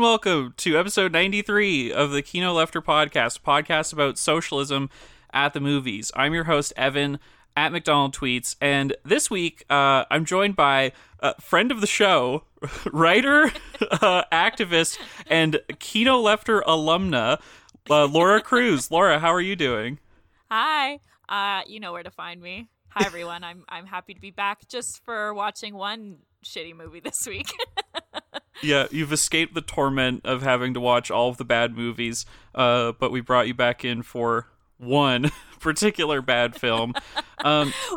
Welcome to episode 93 of the Kino Lefter podcast, a podcast about socialism at the movies. I'm your host, Evan, at McDonald Tweets, and this week I'm joined by a friend of the show, writer, activist, and Kino Lefter alumna, Laura Cruz. Laura, how are you doing? Hi. You know where to find me. Hi, everyone. I'm happy to be back just for watching one shitty movie this week. Yeah, you've escaped the torment of having to watch all of the bad movies, but we brought you back in for one particular bad film.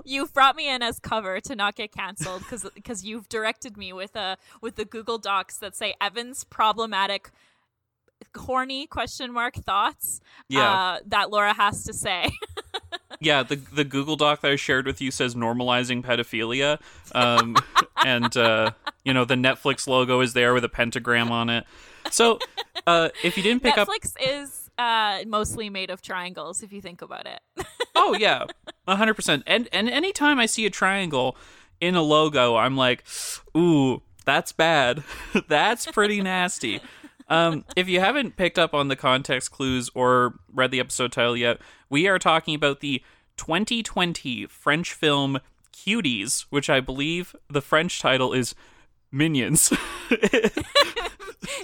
You've brought me in as cover to not get canceled because you've directed me with the Google Docs that say Evan's problematic, horny ? Thoughts. Yeah. That Laura has to say. Yeah, the Google Doc that I shared with you says normalizing pedophilia, and the Netflix logo is there with a pentagram on it. So if you didn't pick Netflix up, Netflix is mostly made of triangles if you think about it. Oh yeah, 100%. And anytime I see a triangle in a logo, I'm like, ooh, that's bad. That's pretty nasty. If you haven't picked up on the context clues or read the episode title yet, we are talking about the 2020 French film Cuties, which I believe the French title is Minions.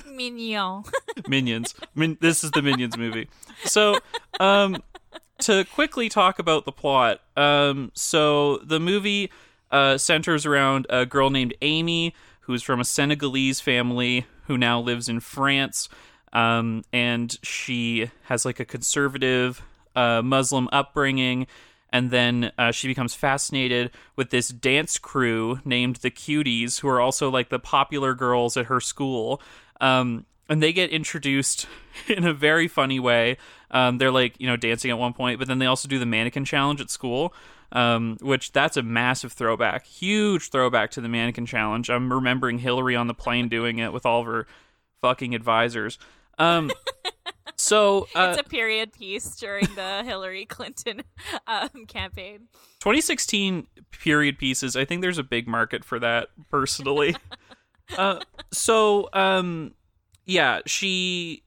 Mignon. Minions. This is the Minions movie. So, to quickly talk about the plot, so the movie centers around a girl named Amy, who's from a Senegalese family who now lives in France, and she has like a conservative Muslim upbringing, and then she becomes fascinated with this dance crew named the Cuties, who are also like the popular girls at her school, and they get introduced in a very funny way. They're like, dancing at one point, but then they also do the mannequin challenge at school, which that's a massive throwback, huge throwback to the mannequin challenge. I'm remembering Hillary on the plane doing it with all of her fucking advisors. So it's a period piece during the Hillary Clinton campaign. 2016 period pieces. I think there's a big market for that personally. Yeah, she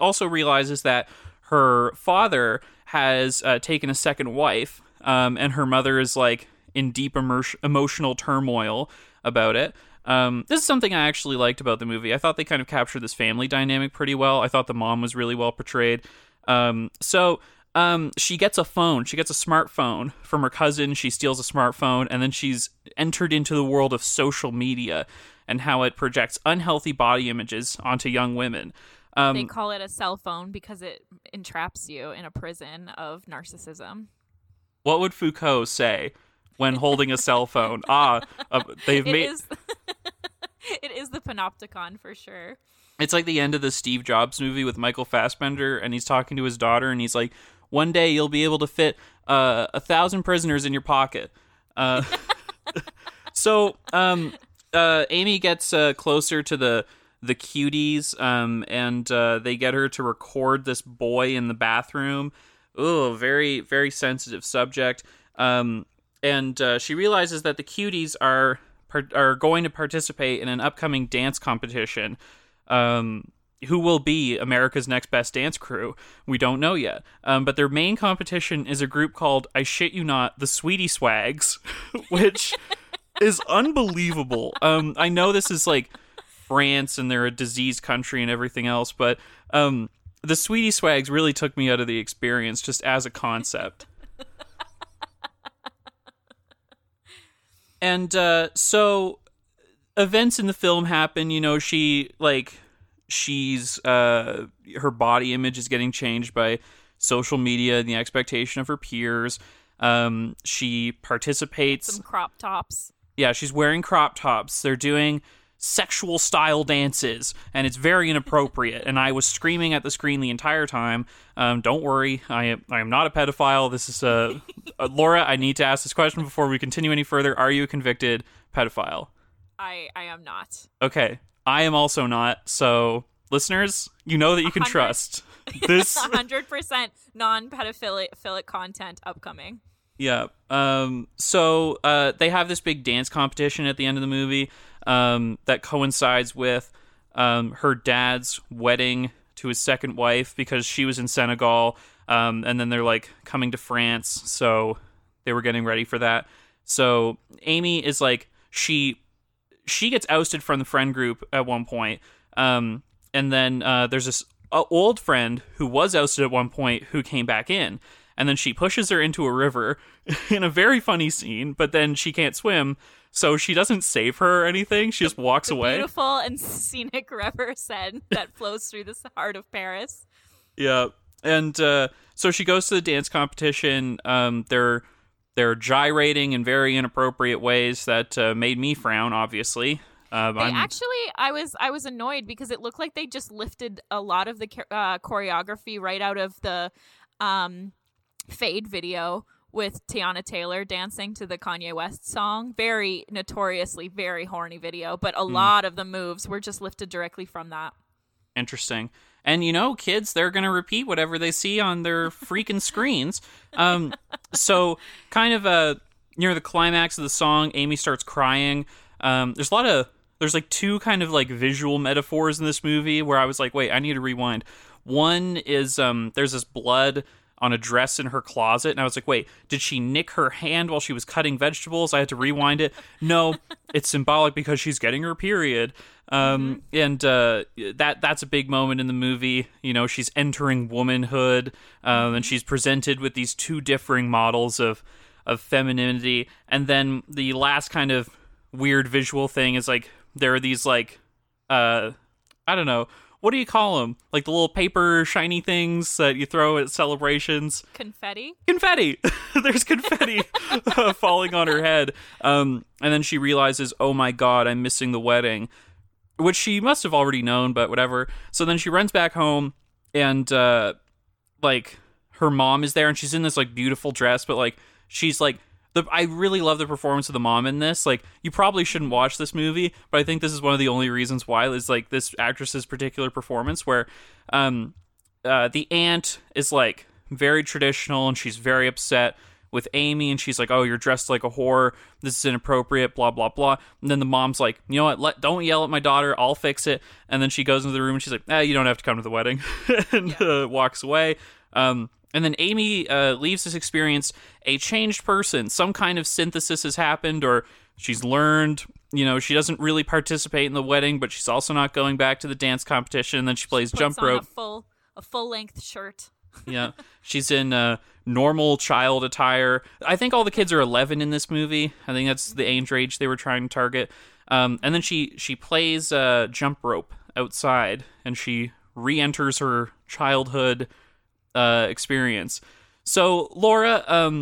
also realizes that her father has taken a second wife, and her mother is like in deep emotional turmoil about it. This is something I actually liked about the movie. I thought they kind of captured this family dynamic pretty well. I thought the mom was really well portrayed. She gets a phone. She gets a smartphone from her cousin. She steals a smartphone, and then she's entered into the world of social media and how it projects unhealthy body images onto young women. They call it a cell phone because it entraps you in a prison of narcissism. What would Foucault say when holding a cell phone? It is the panopticon for sure. It's like the end of the Steve Jobs movie with Michael Fassbender, and he's talking to his daughter, and he's like, one day you'll be able to fit 1,000 prisoners in your pocket. Amy gets closer to the Cuties, and they get her to record this boy in the bathroom. Ooh, very, very sensitive subject. And she realizes that the Cuties are going to participate in an upcoming dance competition. Who will be America's next best dance crew? We don't know yet. But their main competition is a group called, I shit you not, the Sweetie Swags, which is unbelievable. I know this is like France and they're a diseased country and everything else, but the Sweetie Swags really took me out of the experience just as a concept. And so events in the film happen. Her body image is getting changed by social media and the expectation of her peers. She participates. Some crop tops. Yeah, she's wearing crop tops. They're doing sexual style dances, and it's very inappropriate. And I was screaming at the screen the entire time. Don't worry, I am not a pedophile. This is Laura, I need to ask this question before we continue any further. Are you a convicted pedophile? I am not. Okay, I am also not. So listeners, you know that you can trust this 100% non-pedophilic content upcoming. Yeah. So they have this big dance competition at the end of the movie that coincides with her dad's wedding to his second wife, because she was in Senegal, and then they're like coming to France, so they were getting ready for that. So Amy is like, she gets ousted from the friend group at one point, and then there's this old friend who was ousted at one point who came back in. And then she pushes her into a river in a very funny scene, but then she can't swim, so she doesn't save her or anything. She just walks away. Beautiful and scenic river Seine that flows through the heart of Paris. Yeah. And so she goes to the dance competition. They're gyrating in very inappropriate ways that made me frown, obviously. I was annoyed because it looked like they just lifted a lot of the choreography right out of the... Fade video with Tiana Taylor dancing to the Kanye West song. Very notoriously, very horny video, but a lot of the moves were just lifted directly from that. Interesting. And you know, kids, they're going to repeat whatever they see on their freaking screens. So kind of near the climax of the song, Amy starts crying. There's like two kind of like visual metaphors in this movie where I was like, wait, I need to rewind. One is there's this blood on a dress in her closet, and I was like, wait, did she nick her hand while she was cutting vegetables? I had to rewind it. No, it's symbolic because she's getting her period. And that's a big moment in the movie. You know, she's entering womanhood, and she's presented with these two differing models of femininity. And then the last kind of weird visual thing is, like, there are these, like, I don't know, what do you call them? Like the little paper shiny things that you throw at celebrations? Confetti? Confetti! There's confetti falling on her head. And then she realizes, oh my god, I'm missing the wedding. Which she must have already known, but whatever. So then she runs back home, and, like, her mom is there, and she's in this, like, beautiful dress, but, like, she's, like... I really love the performance of the mom in this. Like, you probably shouldn't watch this movie, but I think this is one of the only reasons why is, like, this actress's particular performance where the aunt is, like, very traditional, and she's very upset with Amy, and she's like, oh, you're dressed like a whore. This is inappropriate, blah, blah, blah. And then the mom's like, you know what? Don't yell at my daughter. I'll fix it. And then she goes into the room, and she's like, you don't have to come to the wedding, and walks away. And then Amy leaves this experience a changed person. Some kind of synthesis has happened, or she's learned. You know, she doesn't really participate in the wedding, but she's also not going back to the dance competition. And then she plays jump rope. A full-length shirt. Yeah. She's in normal child attire. I think all the kids are 11 in this movie. I think that's the age range they were trying to target. And then she plays jump rope outside, and she re-enters her childhood experience. So Laura,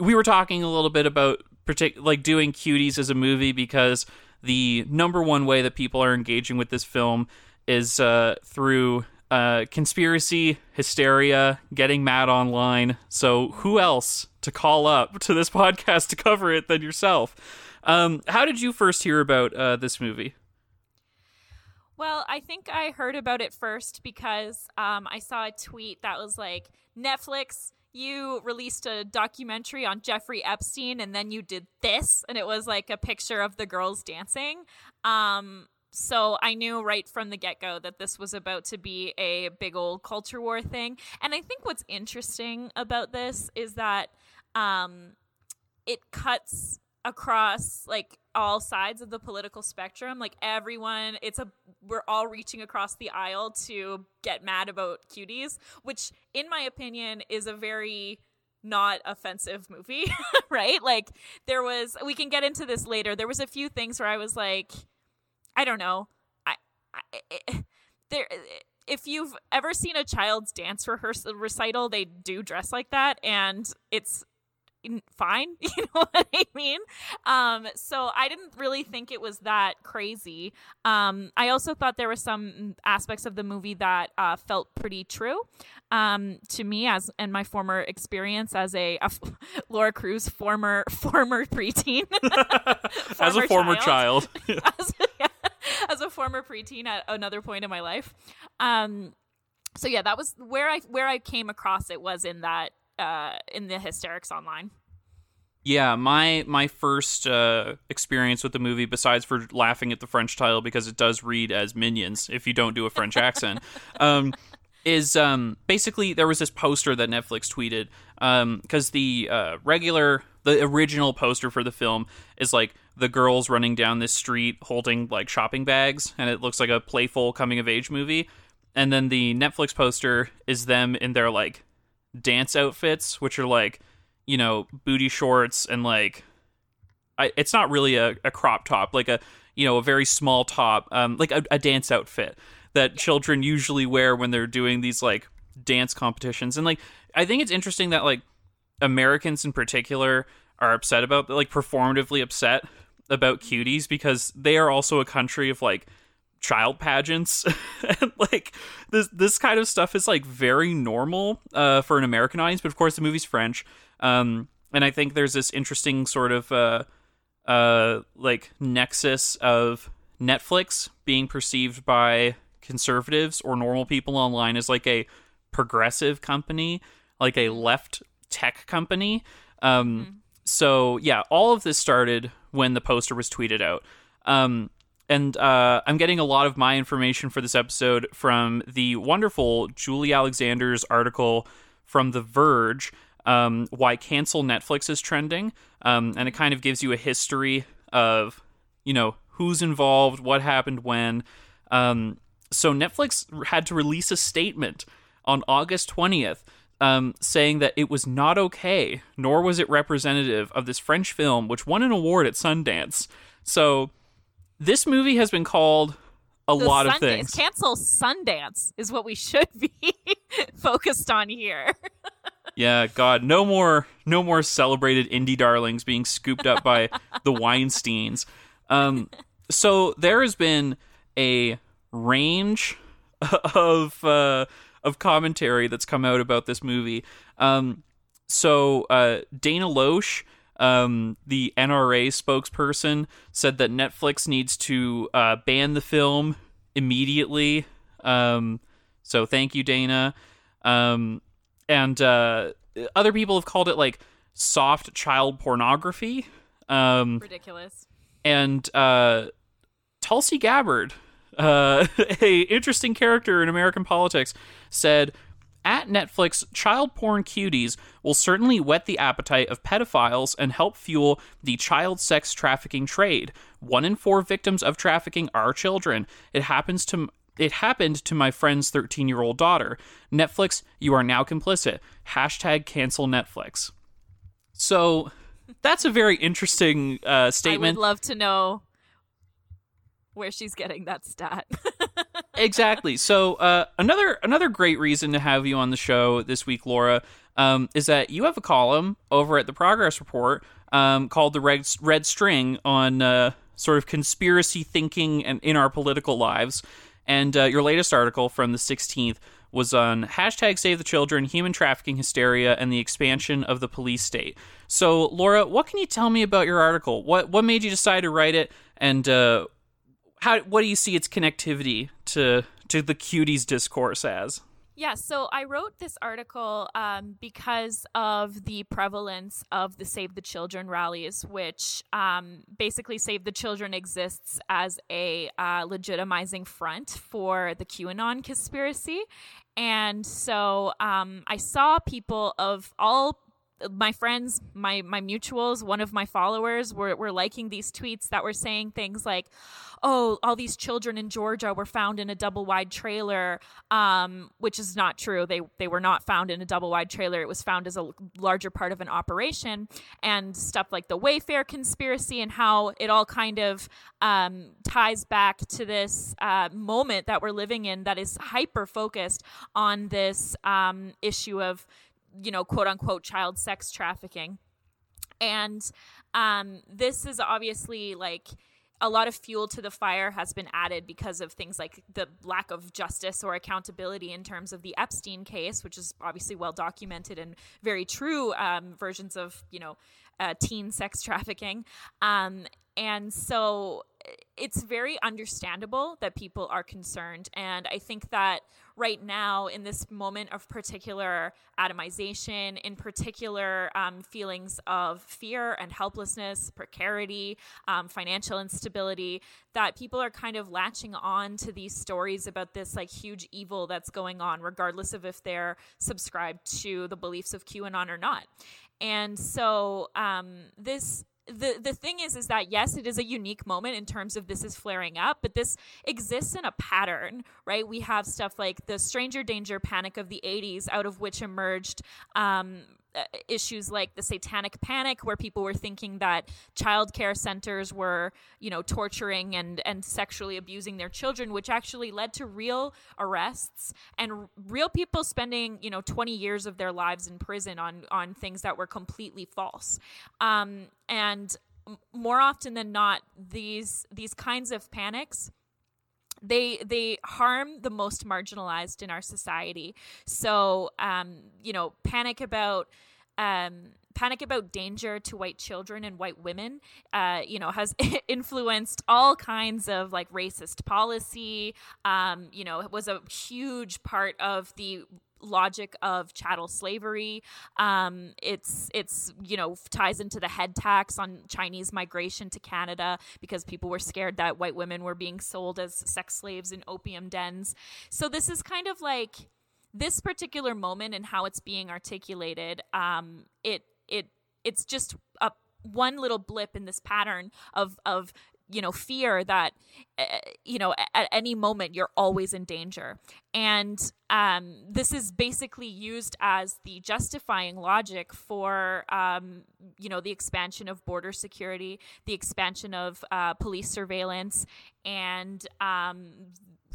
we were talking a little bit about doing Cuties as a movie, because the number one way that people are engaging with this film is through conspiracy, hysteria, getting mad online. So who else to call up to this podcast to cover it than yourself? How did you first hear about this movie? Well, I think I heard about it first because I saw a tweet that was like, Netflix, you released a documentary on Jeffrey Epstein, and then you did this, and it was like a picture of the girls dancing. So I knew right from the get-go that this was about to be a big old culture war thing. And I think what's interesting about this is that it cuts across, like, all sides of the political spectrum. Like, everyone, we're all reaching across the aisle to get mad about Cuties, which in my opinion is a very not offensive movie. Right? Like, we can get into this later. There was a few things where I was like, I don't know. If you've ever seen a child's dance rehearsal recital, they do dress like that, and it's fine. You know what I mean? So I didn't really think it was that crazy. I also thought there were some aspects of the movie that felt pretty true to me, as and my former experience as a Laura Cruz former preteen, as a former child. As a former preteen at another point in my life. So yeah, that was where I came across it, was in that in the hysterics online. Yeah, my first experience with the movie, besides for laughing at the French title because it does read as Minions if you don't do a French accent, is basically there was this poster that Netflix tweeted, because the original poster for the film is like the girls running down this street holding like shopping bags, and it looks like a playful coming of age movie. And then the Netflix poster is them in their like dance outfits, which are like, you know, booty shorts and like, it's not really a crop top, like a, you know, a very small top, like a dance outfit that children usually wear when they're doing these like dance competitions. And like, I think it's interesting that like Americans in particular are upset about, like performatively upset about Cuties, because they are also a country of like child pageants and like this kind of stuff is like very normal for an American audience. But of course the movie's French, and I think there's this interesting sort of like nexus of Netflix being perceived by conservatives or normal people online as like a progressive company, like a left tech company. So yeah, all of this started when the poster was tweeted out. And I'm getting a lot of my information for this episode from the wonderful Julie Alexander's article from The Verge, Why Cancel Netflix is Trending. And it kind of gives you a history of, you know, who's involved, what happened when. So Netflix had to release a statement on August 20th, saying that it was not okay, nor was it representative of this French film, which won an award at Sundance. So this movie has been called a lot of things. Cancel Sundance is what we should be focused on here. Yeah, God, no more celebrated indie darlings being scooped up by the Weinsteins. So there has been a range of commentary that's come out about this movie. So Dana Loesch, the NRA spokesperson, said that Netflix needs to ban the film immediately. So thank you, Dana. And other people have called it like soft child pornography. Ridiculous. And Tulsi Gabbard, a interesting character in American politics, said, "At Netflix, child porn Cuties will certainly whet the appetite of pedophiles and help fuel the child sex trafficking trade. 1 in 4 victims of trafficking are children. It happened to my friend's 13-year-old daughter. Netflix, you are now complicit. # cancel Netflix." So that's a very interesting statement. I would love to know where she's getting that stat. Exactly. So another great reason to have you on the show this week, Laura, is that you have a column over at the Progress Report called The Red String on sort of conspiracy thinking and in our political lives. And your latest article from the 16th was on #SaveTheChildren, human trafficking hysteria, and the expansion of the police state. So, Laura, what can you tell me about your article? What made you decide to write it? And what do you see its connectivity to the Cuties discourse as? Yeah, so I wrote this article because of the prevalence of the Save the Children rallies, which basically Save the Children exists as a legitimizing front for the QAnon conspiracy. And so I saw people of all my friends, my mutuals, one of my followers were liking these tweets that were saying things like, "Oh, all these children in Georgia were found in a double-wide trailer," which is not true. They were not found in a double-wide trailer. It was found as a larger part of an operation, and stuff like the Wayfair conspiracy and how it all kind of ties back to this moment that we're living in that is hyper-focused on this issue of, you know, quote unquote child sex trafficking. And this is obviously like a lot of fuel to the fire has been added because of things like the lack of justice or accountability in terms of the Epstein case, which is obviously well documented and very true versions of, you know, teen sex trafficking. And so it's very understandable that people are concerned. And I think that right now, in this moment of particular atomization, in particular feelings of fear and helplessness, precarity, financial instability, that people are kind of latching on to these stories about this like huge evil that's going on, regardless of if they're subscribed to the beliefs of QAnon or not. And so the thing is that, yes, it is a unique moment in terms of this is flaring up, but this exists in a pattern, right? We have stuff like the Stranger Danger panic of the 80s, out of which emerged issues like the Satanic Panic, where people were thinking that childcare centers were, you know, torturing and sexually abusing their children, which actually led to real arrests and real people spending, you know, 20 years of their lives in prison on things that were completely false. And more often than not, these kinds of panics, they harm the most marginalized in our society. So, you know, panic about danger to white children and white women, you know, has influenced all kinds of like racist policy. You know, it was a huge part of the logic of chattel slavery. It's you know, ties into the head tax on Chinese migration to Canada because people were scared that white women were being sold as sex slaves in opium dens. So this is kind of like this particular moment and how it's being articulated. It's just a one little blip in this pattern of you know, fear that, you know, at any moment you're always in danger. And this is basically used as the justifying logic for, you know, the expansion of border security, the expansion of police surveillance, and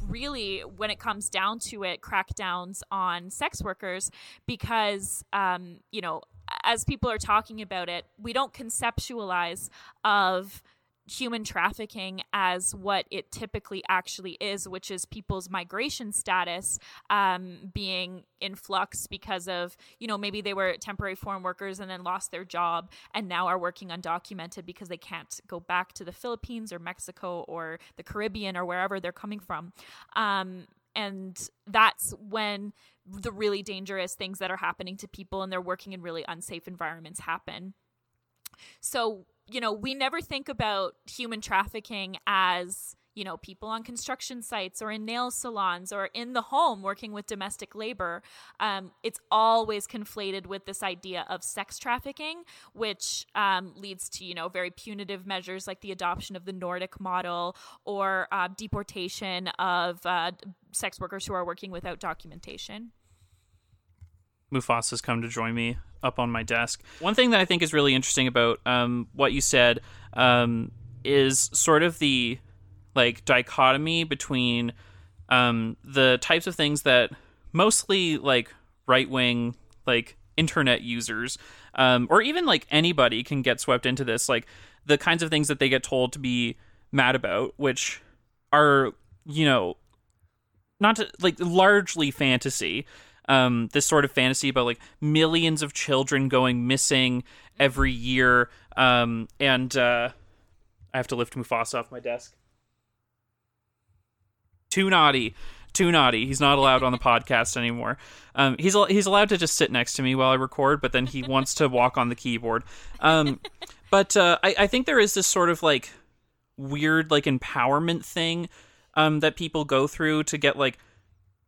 really, when it comes down to it, crackdowns on sex workers, because, you know, as people are talking about it, we don't conceptualize of human trafficking as what it typically actually is, which is people's migration status being in flux because of, you know, maybe they were temporary foreign workers and then lost their job and now are working undocumented because they can't go back to the Philippines or Mexico or the Caribbean or wherever they're coming from. And that's when the really dangerous things that are happening to people and they're working in really unsafe environments happen. So, you know, we never think about human trafficking as, you know, people on construction sites or in nail salons or in the home working with domestic labor. It's always conflated with this idea of sex trafficking, which leads to, you know, very punitive measures like the adoption of the Nordic model or deportation of sex workers who are working without documentation. Mufasa's come to join me up on my desk. One thing that I think is really interesting about what you said is sort of the like dichotomy between the types of things that mostly like right-wing like internet users or even like anybody can get swept into this, like the kinds of things that they get told to be mad about, which are, you know, not to, like largely fantasy. This sort of fantasy about like millions of children going missing every year. I have to lift Mufasa off my desk. Too naughty. He's not allowed on the podcast anymore. He's allowed to just sit next to me while I record, but then he wants to walk on the keyboard. I think there is this sort of like weird, like empowerment thing, that people go through to get like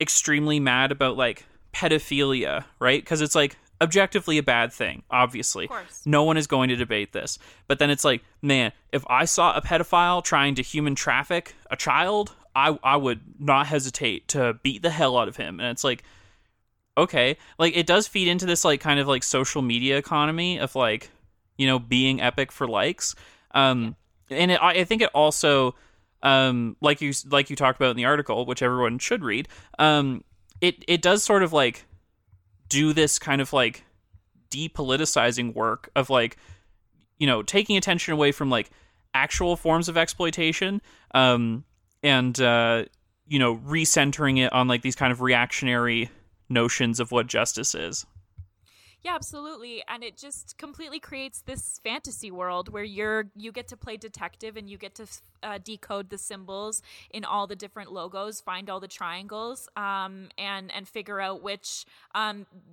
extremely mad about like pedophilia, right? Because it's like objectively a bad thing, obviously. No one is going to debate this. But then it's like, man, if I saw a pedophile trying to human traffic a child, I would not hesitate to beat the hell out of him. And it's like, okay, like it does feed into this like kind of like social media economy of like, you know, being epic for likes. And I think it also, like you talked about in the article, which everyone should read, it does sort of like do this kind of like depoliticizing work of like you know, taking attention away from like actual forms of exploitation, and you know, recentering it on like these kind of reactionary notions of what justice is. Yeah, absolutely. And it just completely creates this fantasy world where you get to play detective and you get to decode the symbols in all the different logos, find all the triangles, and figure out which,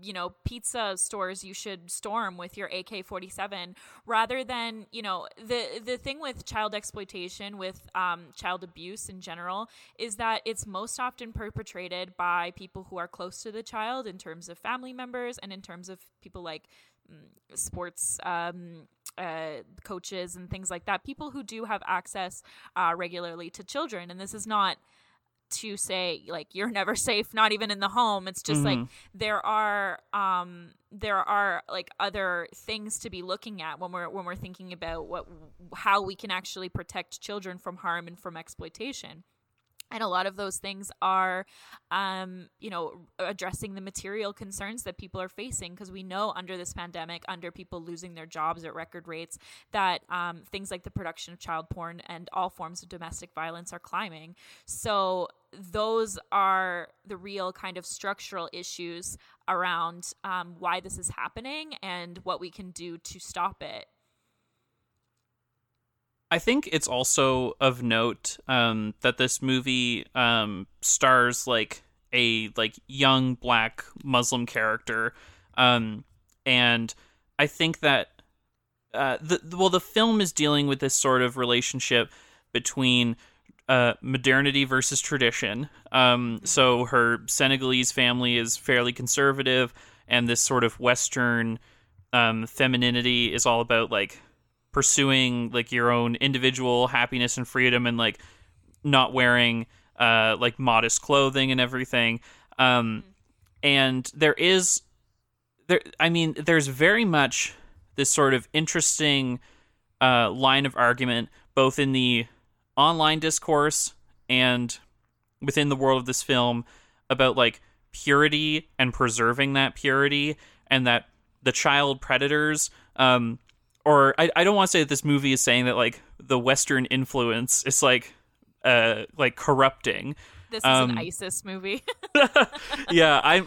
you know, pizza stores you should storm with your AK-47 rather than, you know, the thing with child exploitation, with child abuse in general, is that it's most often perpetrated by people who are close to the child in terms of family members and in terms of people like sports coaches and things like that, people who do have access regularly to children. And this is not to say like you're never safe, not even in the home. It's just like there are like other things to be looking at when we're thinking about how we can actually protect children from harm and from exploitation. And a lot of those things are, you know, addressing the material concerns that people are facing, because we know under this pandemic, under people losing their jobs at record rates, that things like the production of child porn and all forms of domestic violence are climbing. So those are the real kind of structural issues around why this is happening and what we can do to stop it. I think it's also of note that this movie stars like a like young black Muslim character, and I think that the film is dealing with this sort of relationship between modernity versus tradition. So her Senegalese family is fairly conservative, and this sort of Western femininity is all about like pursuing like your own individual happiness and freedom and like not wearing like modest clothing and everything. And there's very much this sort of interesting line of argument both in the online discourse and within the world of this film about like purity and preserving that purity, and that the child predators or I don't want to say that this movie is saying that like the Western influence is like corrupting. This is an ISIS movie. Yeah,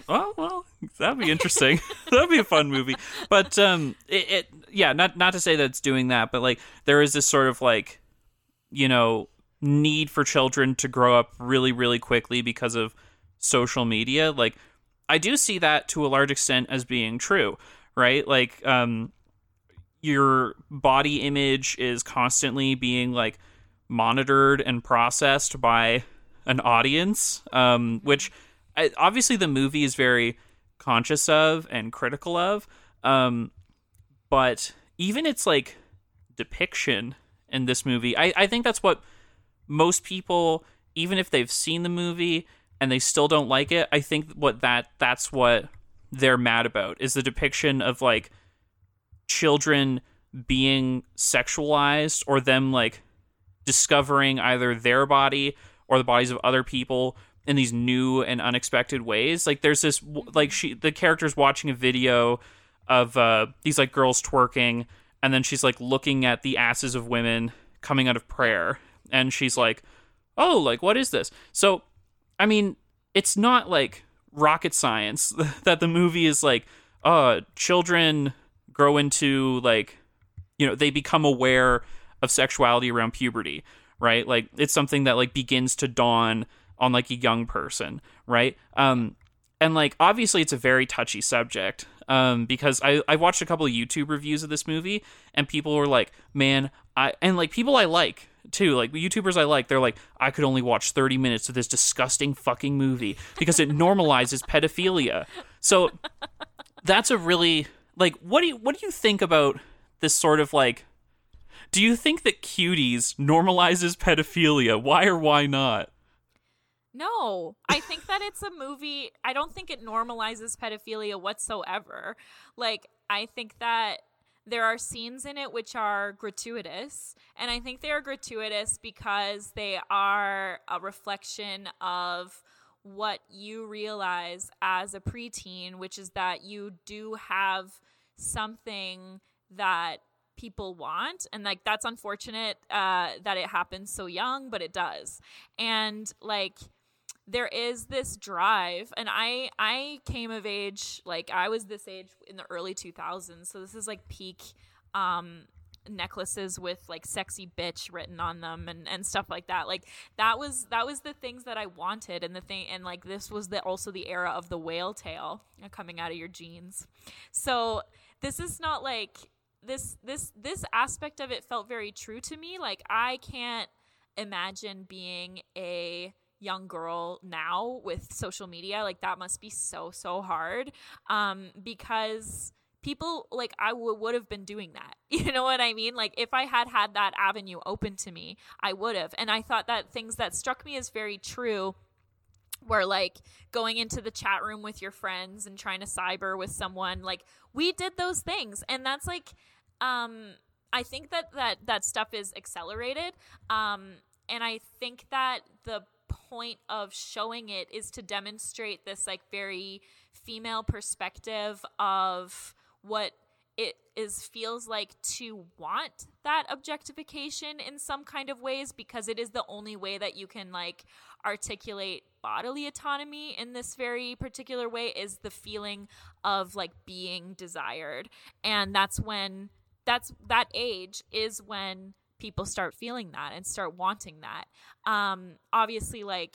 that'd be interesting. That'd be a fun movie. But not to say that it's doing that, but like there is this sort of like, you know, need for children to grow up really, really quickly because of social media. Like I do see that to a large extent as being true, right? Like your body image is constantly being like monitored and processed by an audience, which obviously the movie is very conscious of and critical of. But even its like depiction in this movie, I think that's what most people, even if they've seen the movie and they still don't like it, I think that's what they're mad about, is the depiction of like children being sexualized, or them like discovering either their body or the bodies of other people in these new and unexpected ways. Like there's this like the character's watching a video of these like girls twerking, and then she's like looking at the asses of women coming out of prayer, and she's like, oh, like what is this? So I mean, it's not like rocket science that the movie is like children grow into like, you know, they become aware of sexuality around puberty, right? Like it's something that like begins to dawn on like a young person, right? And like obviously it's a very touchy subject, because I watched a couple of YouTube reviews of this movie, and people were like, man, people I like too, like YouTubers I like, they're like, I could only watch 30 minutes of this disgusting fucking movie because it normalizes pedophilia. So that's a really... like, what do you think about this sort of, like, do you think that Cuties normalizes pedophilia? Why or why not? No, I think that it's a movie. I don't think it normalizes pedophilia whatsoever. Like, I think that there are scenes in it which are gratuitous, and I think they are gratuitous because they are a reflection of what you realize as a preteen, which is that you do have something that people want. And like, that's unfortunate that it happens so young, but it does. And like, there is this drive, and I came of age, like I was this age in the early 2000s. So this is like peak necklaces with like sexy bitch written on them and stuff like that. Like that was the things that I wanted, and like this was also the era of the whale tail coming out of your jeans. So this is not like this aspect of it felt very true to me. Like I can't imagine being a young girl now with social media. Like that must be so hard, because people like I would have been doing that. You know what I mean? Like if I had that avenue open to me, I would have. And I thought that things that struck me as very true were like going into the chat room with your friends and trying to cyber with someone. Like we did those things, and that's like I think that stuff is accelerated, and I think that the point of showing it is to demonstrate this like very female perspective of what it is feels like to want that objectification in some kind of ways, because it is the only way that you can like articulate bodily autonomy in this very particular way, is the feeling of like being desired. And that age is when people start feeling that and start wanting that. Obviously, like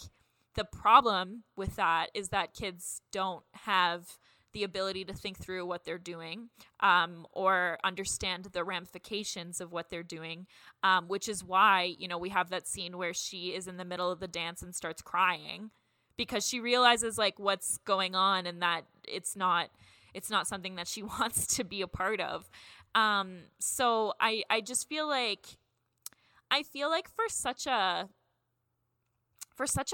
the problem with that is that kids don't have the ability to think through what they're doing, or understand the ramifications of what they're doing, which is why, you know, we have that scene where she is in the middle of the dance and starts crying because she realizes like what's going on and that it's not something that she wants to be a part of. So I just feel like for such a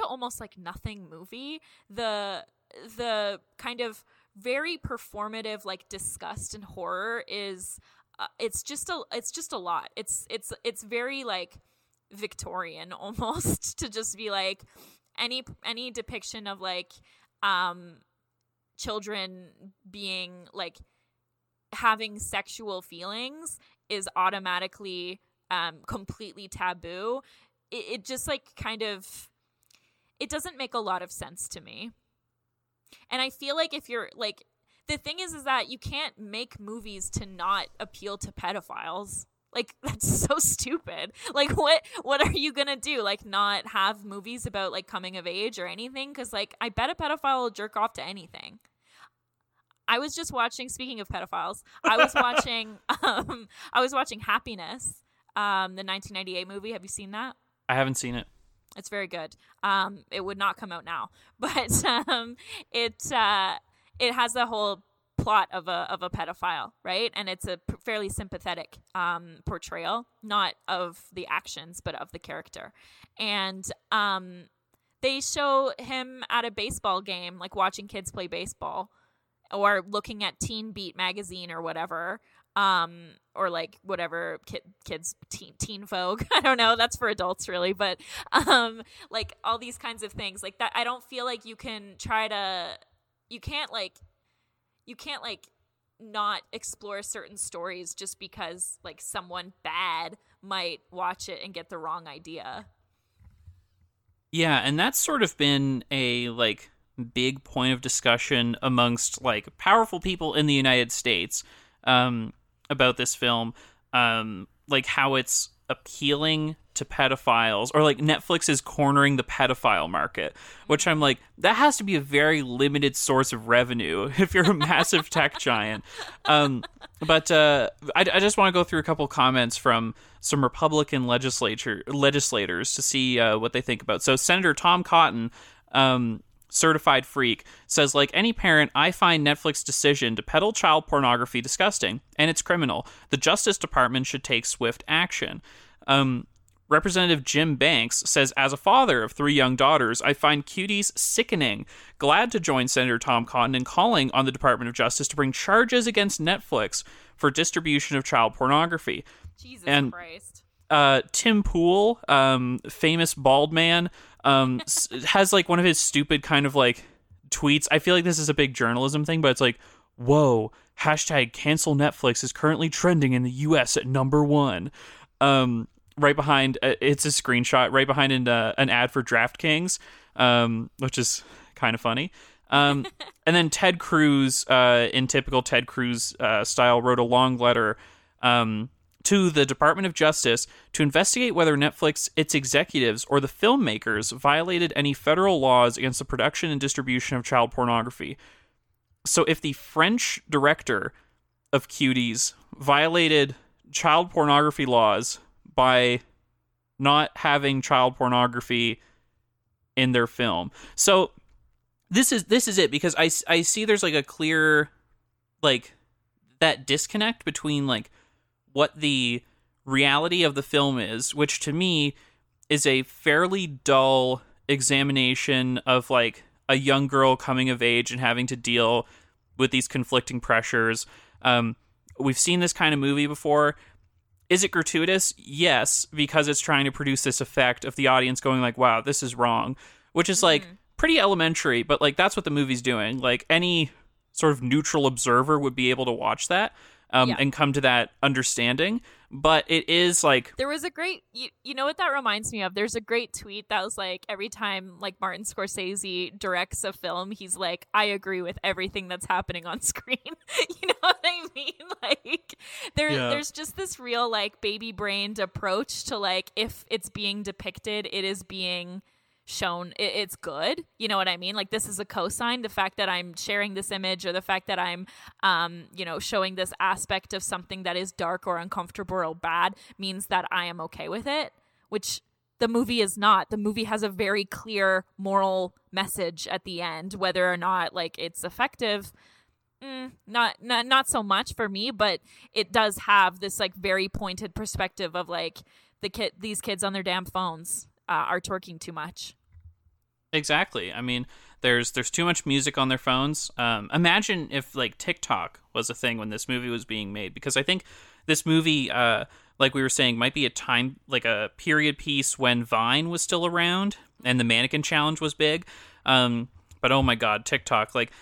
almost like nothing movie, the kind of very performative like disgust and horror is it's just a lot. It's very like Victorian almost to just be like any depiction of like children being like having sexual feelings is automatically completely taboo. It just like kind of, it doesn't make a lot of sense to me. And I feel like if you're like, the thing is that you can't make movies to not appeal to pedophiles. Like that's so stupid. Like what are you gonna do? Like not have movies about like coming of age or anything? Cause like I bet a pedophile will jerk off to anything. I was just watching, speaking of pedophiles, I was watching Happiness, the 1998 movie. Have you seen that? I haven't seen it. It's very good. It would not come out now, but it has the whole plot of a pedophile, right? And it's a fairly sympathetic portrayal, not of the actions, but of the character. And they show him at a baseball game, like watching kids play baseball, or looking at Teen Beat magazine or whatever, or like whatever kids teen Vogue. I don't know. That's for adults really, but like all these kinds of things like that. I don't feel like you can't not explore certain stories just because like someone bad might watch it and get the wrong idea. Yeah, and that's sort of been a like big point of discussion amongst like powerful people in the United States about this film, like how it's appealing to pedophiles, or like Netflix is cornering the pedophile market, which I'm like, that has to be a very limited source of revenue if you're a massive tech giant. But I just want to go through a couple comments from some Republican legislators to see what they think about. So Senator Tom Cotton, certified freak, says, like any parent, I find Netflix's decision to peddle child pornography disgusting, and it's criminal. The Justice Department should take swift action. Representative Jim Banks says, as a father of 3 young daughters, I find Cuties sickening. Glad to join Senator Tom Cotton in calling on the Department of Justice to bring charges against Netflix for distribution of child pornography. Jesus Christ. Tim Pool, famous bald man, has like one of his stupid kind of like tweets. I feel like this is a big journalism thing, but it's like, whoa, Hashtag cancel Netflix is currently trending in the U.S. at number 1. Right behind, it's a screenshot, right behind an ad for DraftKings, which is kind of funny. And then Ted Cruz, in typical Ted Cruz style, wrote a long letter to the Department of Justice to investigate whether Netflix, its executives, or the filmmakers violated any federal laws against the production and distribution of child pornography. So if the French director of Cuties violated child pornography laws by not having child pornography in their film. So this is it, because I see there's like a clear, like, that disconnect between like what the reality of the film is, which to me is a fairly dull examination of like a young girl coming of age and having to deal with these conflicting pressures. We've seen this kind of movie before. Is it gratuitous? Yes, because it's trying to produce this effect of the audience going like, wow, this is wrong, which is like pretty elementary, but like that's what the movie's doing. Like any sort of neutral observer would be able to watch that and come to that understanding. But it is like... There was a great... You know what that reminds me of? There's a great tweet that was like, every time like Martin Scorsese directs a film, he's like, I agree with everything that's happening on screen. You know what I mean? Like, there's just this real like baby-brained approach to like, if it's being depicted, it is being shown, it's good. You know what I mean? Like, this is a cosign. The fact that I'm sharing this image, or the fact that I'm showing this aspect of something that is dark or uncomfortable or bad, means that I am okay with it, which the movie is not. The movie has a very clear moral message at the end, whether or not like it's effective. Not so much for me, but it does have this like very pointed perspective of like these kids on their damn phones are twerking too much. Exactly. I mean, there's too much music on their phones. Imagine if like TikTok was a thing when this movie was being made, because I think this movie, like we were saying, might be a time, like a period piece when Vine was still around and the mannequin challenge was big. But oh my God, TikTok, like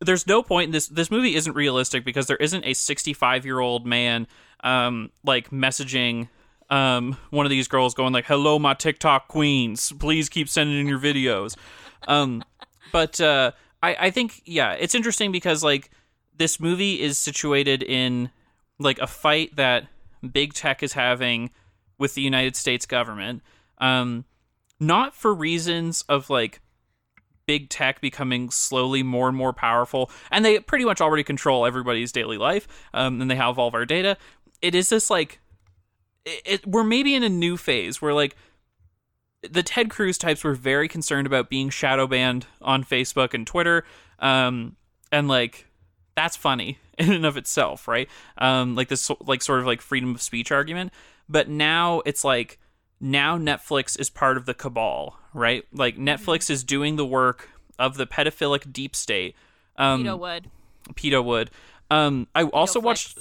there's no point in this movie isn't realistic, because there isn't a 65-year-old man, like messaging, one of these girls going like, hello, my TikTok queens, please keep sending in your videos. I think, yeah, it's interesting because like this movie is situated in like a fight that big tech is having with the United States government. Not for reasons of like big tech becoming slowly more and more powerful, and they pretty much already control everybody's daily life. And they have all of our data. It is this like, we're maybe in a new phase where like the Ted Cruz types were very concerned about being shadow banned on Facebook and Twitter. And like, that's funny in and of itself. Right. Like this, like sort of like freedom of speech argument, but now it's like, now Netflix is part of the cabal, right? Like Netflix is doing the work of the pedophilic deep state. Pedo Wood. I also watched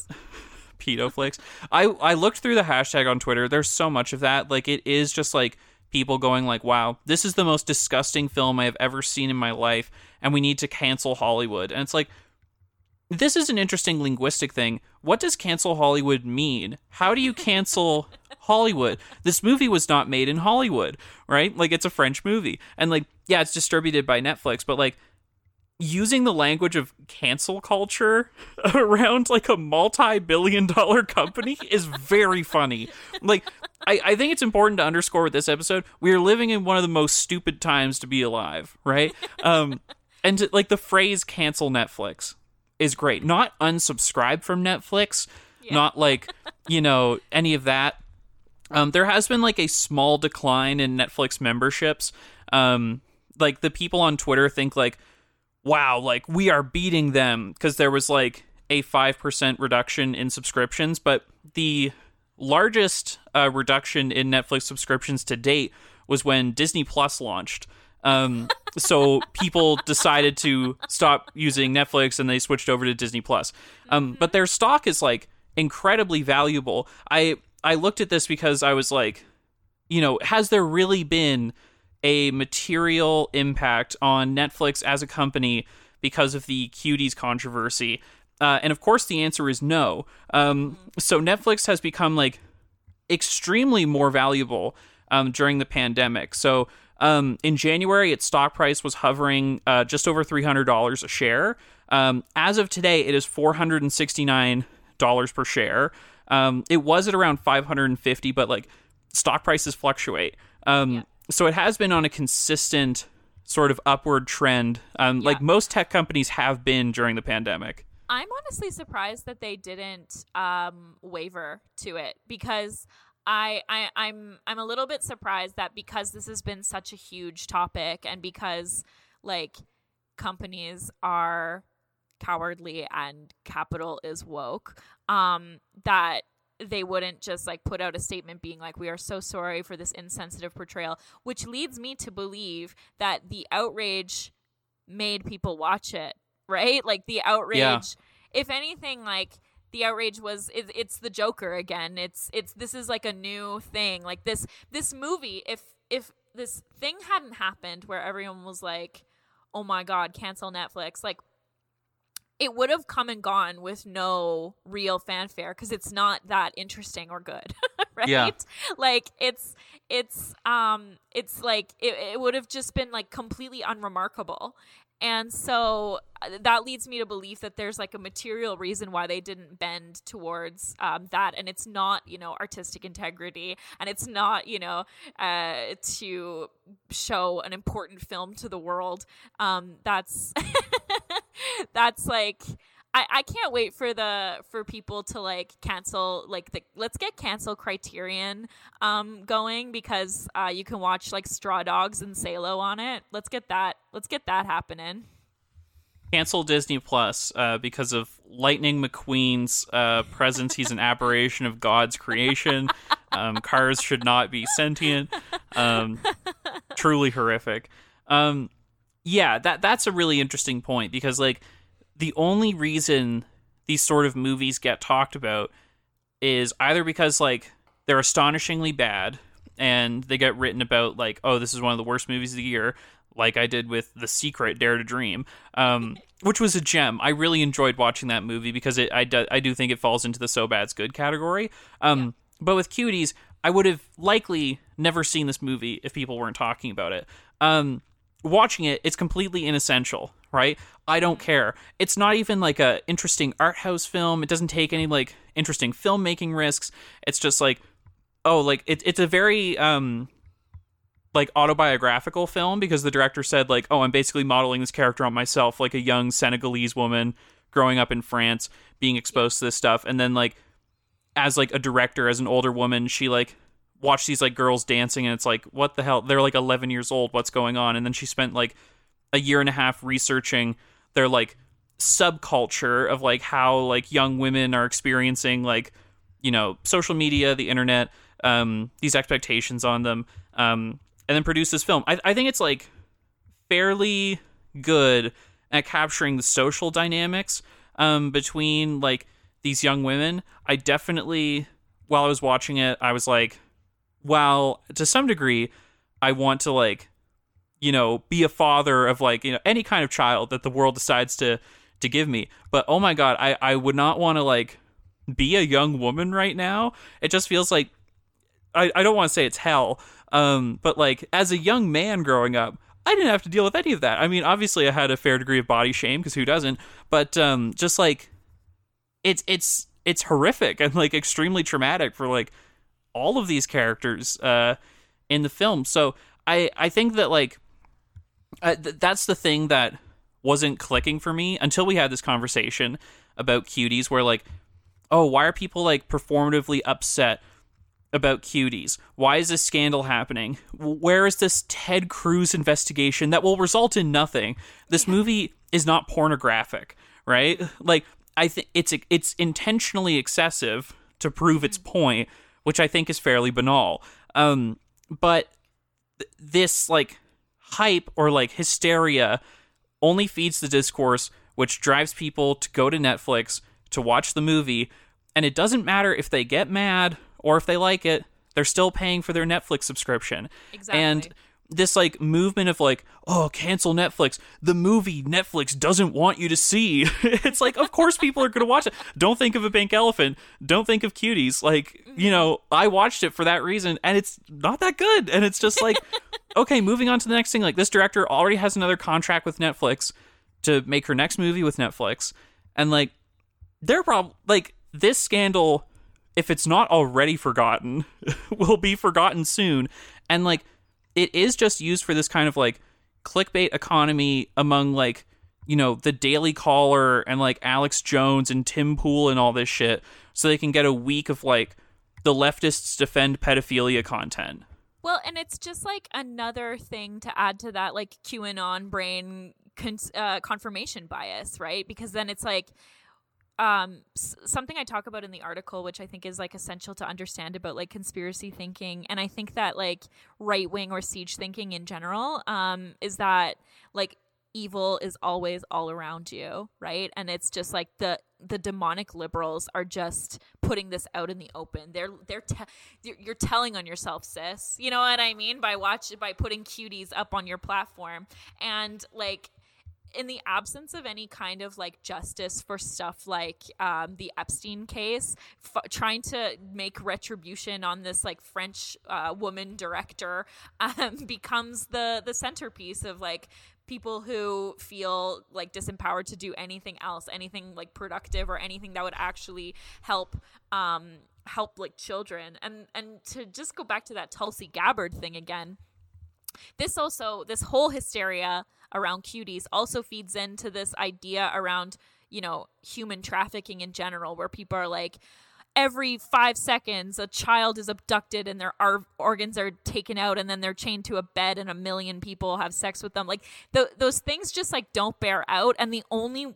Pedoflix. I looked through the hashtag on Twitter. There's so much of that. Like, it is just like people going like, wow, this is the most disgusting film I have ever seen in my life, and we need to cancel Hollywood. And it's like, this is an interesting linguistic thing. What does cancel Hollywood mean? How do you cancel Hollywood? This movie was not made in Hollywood, right? Like, it's a French movie. And like, yeah, it's distributed by Netflix, but like, using the language of cancel culture around like a multi-billion-dollar company is very funny. Like, I think it's important to underscore with this episode, we are living in one of the most stupid times to be alive, right? And to, like, the phrase cancel Netflix is great. Not unsubscribe from Netflix, not like, you know, any of that. There has been like a small decline in Netflix memberships. Like, the people on Twitter think like, wow, like, we are beating them, because there was like a 5% reduction in subscriptions. But the largest reduction in Netflix subscriptions to date was when Disney Plus launched. So people decided to stop using Netflix and they switched over to Disney Plus. But their stock is like incredibly valuable. I looked at this because I was like, you know, has there really been a material impact on Netflix as a company because of the Cuties controversy? And of course the answer is no. So Netflix has become like extremely more valuable during the pandemic. So in January, its stock price was hovering just over $300 a share. As of today, it is $469 per share. It was at around $550, but like stock prices fluctuate. So it has been on a consistent sort of upward trend, like most tech companies have been during the pandemic. I'm honestly surprised that they didn't waver to it, because I'm a little bit surprised that because this has been such a huge topic, and because like companies are cowardly and capital is woke, that they wouldn't just like put out a statement being like, we are so sorry for this insensitive portrayal, which leads me to believe that the outrage made people watch it, right? Like the outrage, if anything, like the outrage was, it's the Joker again. It's, this is like a new thing. Like this movie, if this thing hadn't happened where everyone was like, oh my God, cancel Netflix, like it would have come and gone with no real fanfare, because it's not that interesting or good, right? Yeah. Like it's like it would have just been like completely unremarkable. And so that leads me to believe that there's like a material reason why they didn't bend towards that. And it's not, you know, artistic integrity, and it's not, you know, to show an important film to the world. That's that's like, I can't wait for people to like cancel, like let's get cancel Criterion going, because you can watch like Straw Dogs and Salo on it. Let's get that happening. Cancel Disney Plus because of Lightning McQueen's presence. He's an aberration of God's creation. Cars should not be sentient. Truly horrific. Yeah, that's a really interesting point, because like the only reason these sort of movies get talked about is either because like they're astonishingly bad and they get written about like, oh, this is one of the worst movies of the year, like I did with The Secret, Dare to Dream, which was a gem. I really enjoyed watching that movie because I do think it falls into the so bad's good category. But with Cuties, I would have likely never seen this movie if people weren't talking about it. Watching it, it's completely inessential, right? I don't care. It's not even like a interesting art house film. It doesn't take any like interesting filmmaking risks. It's just like, oh, like it's a very like autobiographical film, because the director said like, oh, I'm basically modeling this character on myself, like a young Senegalese woman growing up in France, being exposed to this stuff, and then like as like a director, as an older woman, she like watch these like girls dancing and it's like, what the hell, they're like 11 years old, what's going on? And then she spent like a year and a half researching their like subculture of like how like young women are experiencing like, you know, social media, the internet, these expectations on them, and then produced this film. I think it's like fairly good at capturing the social dynamics between like these young women. I definitely, while I was watching it, I was like, well, to some degree, I want to, like, you know, be a father of, like, you know, any kind of child that the world decides to give me. But, oh, my God, I would not want to, like, be a young woman right now. It just feels like, I don't want to say it's hell, but, like, as a young man growing up, I didn't have to deal with any of that. I mean, obviously, I had a fair degree of body shame, because who doesn't? But just, like, it's horrific and, like, extremely traumatic for, like, all of these characters in the film. So I think that like that's the thing that wasn't clicking for me until we had this conversation about Cuties, where like, oh, why are people like performatively upset about Cuties? Why is this scandal happening? Where is this Ted Cruz investigation that will result in nothing? This movie is not pornographic, right? Like I think it's intentionally excessive to prove its point, which I think is fairly banal. But this like hype or like hysteria only feeds the discourse, which drives people to go to Netflix to watch the movie. And it doesn't matter if they get mad or if they like it, they're still paying for their Netflix subscription. Exactly. And this like movement of like, oh, cancel Netflix, the movie Netflix doesn't want you to see. It's like, of course people are going to watch it. Don't think of A Pink Elephant. Don't think of Cuties. Like, you know, I watched it for that reason and it's not that good. And it's just like, okay, moving on to the next thing. Like, this director already has another contract with Netflix to make her next movie with Netflix. And like, they're probably like, this scandal, if it's not already forgotten, will be forgotten soon. And like, it is just used for this kind of like clickbait economy among like, you know, the Daily Caller and like Alex Jones and Tim Pool and all this shit, so they can get a week of like the leftists defend pedophilia content. Well, and it's just like another thing to add to that like QAnon brain confirmation bias, right? Because then it's like, something I talk about in the article, which I think is like essential to understand about like conspiracy thinking, and I think that like right wing or siege thinking in general, is that like evil is always all around you, right? And it's just like the demonic liberals are just putting this out in the open. You're telling on yourself, sis. You know what I mean by putting Cuties up on your platform, and like, in the absence of any kind of like justice for stuff like the Epstein case, trying to make retribution on this like French woman director becomes the centerpiece of like people who feel like disempowered to do anything else, anything like productive or anything that would actually help like children. And to just go back to that Tulsi Gabbard thing again, this whole hysteria around Cuties also feeds into this idea around, you know, human trafficking in general, where people are like, every 5 seconds a child is abducted and their organs are taken out and then they're chained to a bed and 1 million people have sex with them. Like those things just like don't bear out, and the only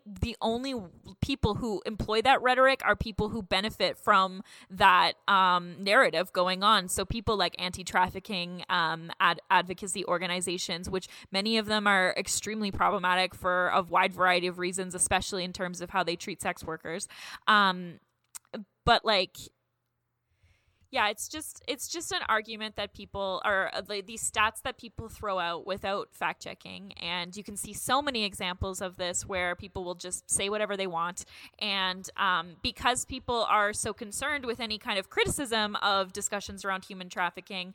people who employ that rhetoric are people who benefit from that narrative going on. So people like anti-trafficking advocacy organizations, which many of them are extremely problematic for a wide variety of reasons, especially in terms of how they treat sex workers. But like, yeah, it's just an argument that people are, these stats that people throw out without fact checking. And you can see so many examples of this where people will just say whatever they want. And because people are so concerned with any kind of criticism of discussions around human trafficking,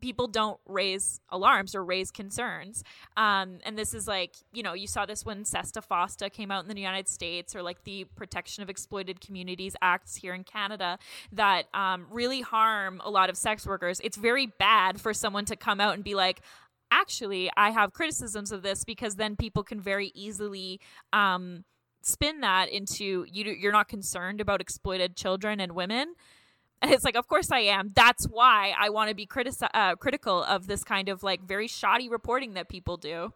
people don't raise alarms or raise concerns. And this is like, you know, you saw this when Sesta Fosta came out in the United States, or like the Protection of Exploited Communities Acts here in Canada that really harm a lot of sex workers. It's very bad for someone to come out and be like, actually, I have criticisms of this, because then people can very easily spin that into, you're not concerned about exploited children and women. And it's like, of course I am. That's why I want to be critical of this kind of like very shoddy reporting that people do.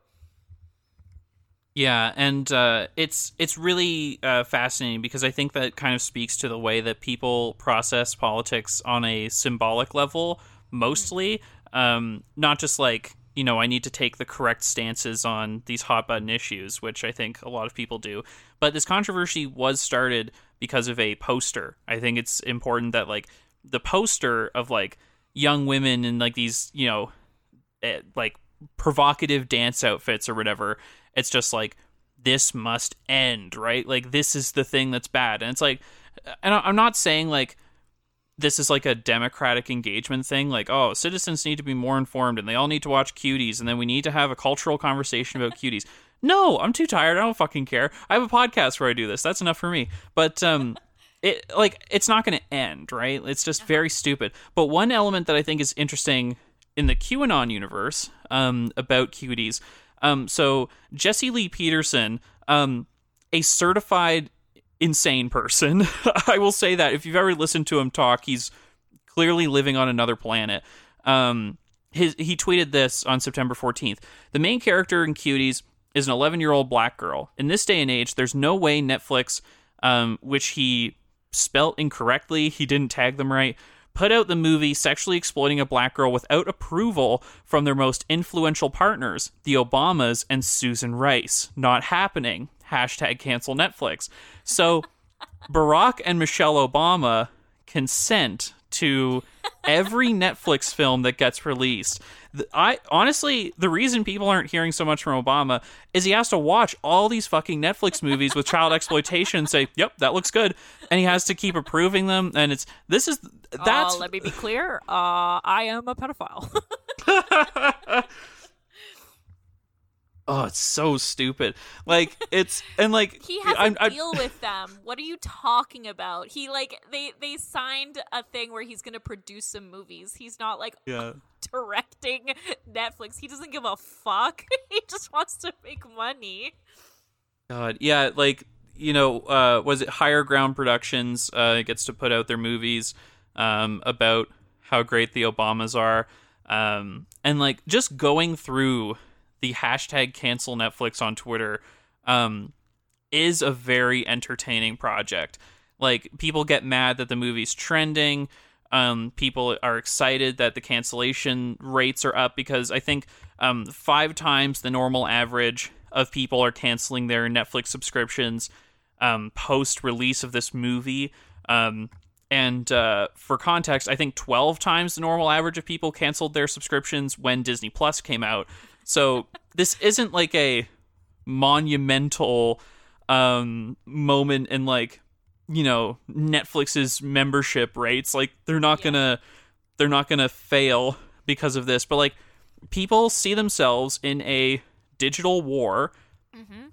Yeah, and it's really fascinating, because I think that kind of speaks to the way that people process politics on a symbolic level, mostly. Mm-hmm. Not just like, you know, I need to take the correct stances on these hot button issues, which I think a lot of people do. But this controversy was started because of a poster. I think it's important that like the poster of like young women in like these, you know, like provocative dance outfits or whatever, it's just like, this must end, right? Like, this is the thing that's bad. And it's like, and I'm not saying like this is like a democratic engagement thing, like, oh, citizens need to be more informed and they all need to watch Cuties and then we need to have a cultural conversation about Cuties. No, I'm too tired. I don't fucking care. I have a podcast where I do this. That's enough for me. But it's not going to end, right? It's just very stupid. But one element that I think is interesting in the QAnon universe about Cuties. So Jesse Lee Peterson, a certified insane person. I will say that if you've ever listened to him talk, he's clearly living on another planet. He tweeted this on September 14th. The main character in Cuties is an 11-year-old black girl. In this day and age, there's no way Netflix, which he spelt incorrectly, he didn't tag them right, put out the movie sexually exploiting a black girl without approval from their most influential partners, the Obamas and Susan Rice. Not happening. Hashtag cancel Netflix. So Barack and Michelle Obama consent to every Netflix film that gets released. I honestly, the reason people aren't hearing so much from Obama is he has to watch all these fucking Netflix movies with child exploitation and say, yep, that looks good. And he has to keep approving them. And it's, this is, that's. Let me be clear. I am a pedophile. Oh, it's so stupid. Like, it's, and like, he has a deal with them. What are you talking about? He, like, they signed a thing where he's going to produce some movies. He's not like directing Netflix. He doesn't give a fuck. He just wants to make money. God, yeah, like, you know, was it Higher Ground Productions gets to put out their movies about how great the Obamas are, and like just going through the hashtag cancel Netflix on Twitter is a very entertaining project. Like, people get mad that the movie's trending. People are excited that the cancellation rates are up because I think 5 times the normal average of people are canceling their Netflix subscriptions post-release of this movie. And for context, I think 12 times the normal average of people canceled their subscriptions when Disney Plus came out. So this isn't like a monumental moment in, like, you know, Netflix's membership rates. Like, they're not gonna fail because of this. But like, people see themselves in a digital war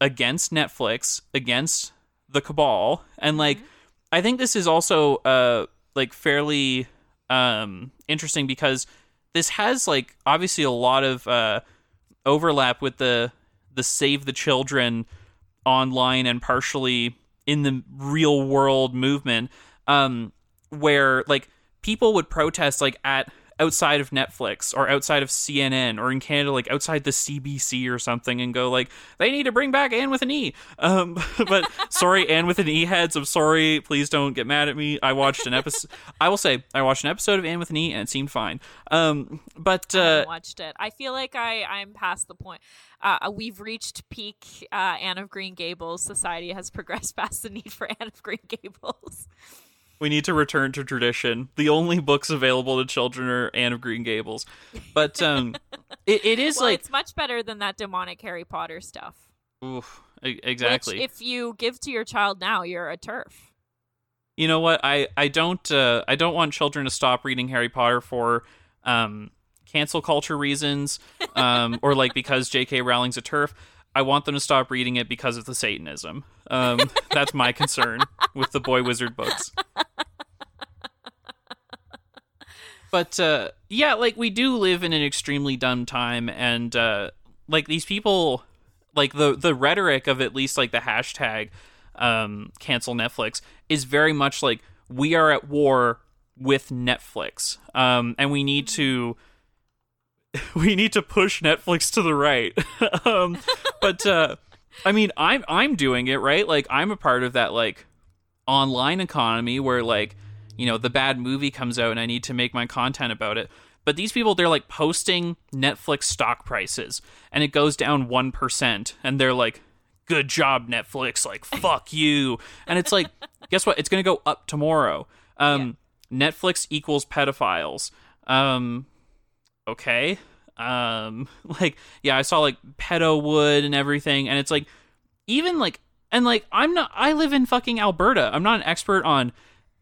against Netflix, against the cabal, and like, I think this is also like fairly interesting because this has like obviously a lot of overlap with the Save the Children online and partially in the real world movement, where like people would protest like at outside of Netflix or outside of CNN or in Canada, like outside the CBC or something, and go like, they need to bring back Anne with an E. But sorry, Anne with an E heads, I'm sorry. Please don't get mad at me. I watched an episode. I will say I watched an episode of Anne with an E and it seemed fine. But I watched it. I feel like I'm past the point. We've reached peak Anne of Green Gables. Society has progressed past the need for Anne of Green Gables. We need to return to tradition. The only books available to children are Anne of Green Gables. But it is, well, like, it's much better than that demonic Harry Potter stuff. Oof, exactly. Which, if you give to your child now, you're a TERF. You know what? I don't want children to stop reading Harry Potter for cancel culture reasons, or like because J.K. Rowling's a TERF. I want them to stop reading it because of the Satanism. That's my concern with the Boy Wizard books. But, yeah, like, we do live in an extremely dumb time, and, like, these people, like, the rhetoric of at least, like, the hashtag cancel Netflix is very much like, we are at war with Netflix, and we need to push Netflix to the right. But I mean, I'm doing it, right? Like, I'm a part of that, like, online economy where, like, you know, the bad movie comes out and I need to make my content about it. But these people, they're like posting Netflix stock prices and it goes down 1%. And they're like, good job, Netflix. Like, fuck you. And it's like, guess what? It's going to go up tomorrow. Yeah. Netflix equals pedophiles. Okay. Like, yeah, I saw like pedo wood and everything. And it's like, even like, and like, I live in fucking Alberta. I'm not an expert on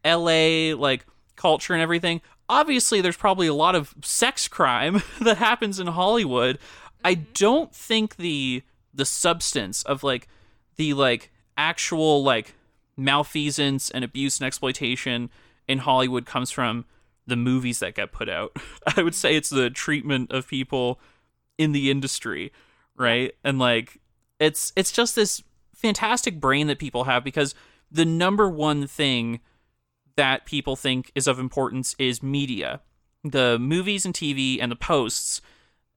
LA, like, culture and everything. Obviously there's probably a lot of sex crime that happens in Hollywood. I don't think the substance of like the, like, actual, like, malfeasance and abuse and exploitation in Hollywood comes from the movies that get put out. I would say it's the treatment of people in the industry, right? And like, it's just this fantastic brain that people have, because the number one thing that people think is of importance is media, the movies and TV and the posts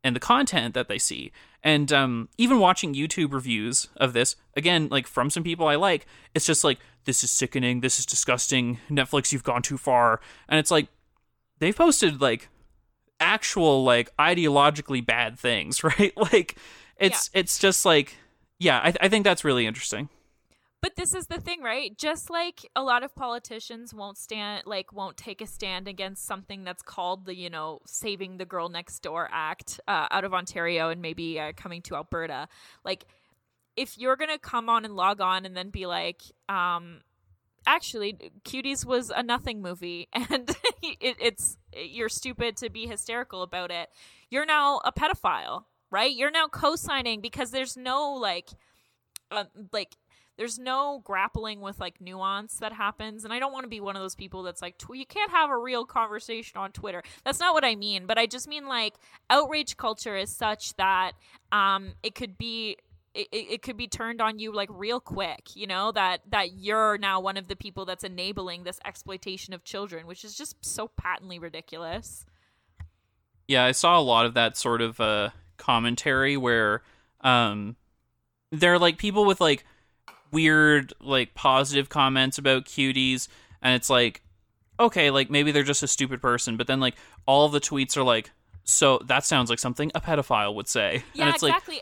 and the content that they see. And even watching YouTube reviews of this, again, like, from some people I like, it's just like, this is sickening, this is disgusting, Netflix, you've gone too far. And it's like, they've posted, like, actual, like, ideologically bad things, right? Like, it's just like, yeah, I think that's really interesting. But this is the thing, right? Just like a lot of politicians won't take a stand against something that's called the, Saving the Girl Next Door Act out of Ontario and maybe coming to Alberta. Like, if you're going to come on and log on and then be like, actually, Cuties was a nothing movie and you're stupid to be hysterical about it. You're now a pedophile, right? You're now co-signing because there's no there's no grappling with nuance that happens. And I don't want to be one of those people that's like, you can't have a real conversation on Twitter. That's not what I mean. But I just mean outrage culture is such that it could be turned on you real quick, that you're now one of the people that's enabling this exploitation of children, which is just so patently ridiculous. Yeah, I saw a lot of that sort of commentary where there are people with weird positive comments about Cuties, and it's okay, maybe they're just a stupid person, but then all the tweets are so that sounds like something a pedophile would say. Yeah, and it's exactly.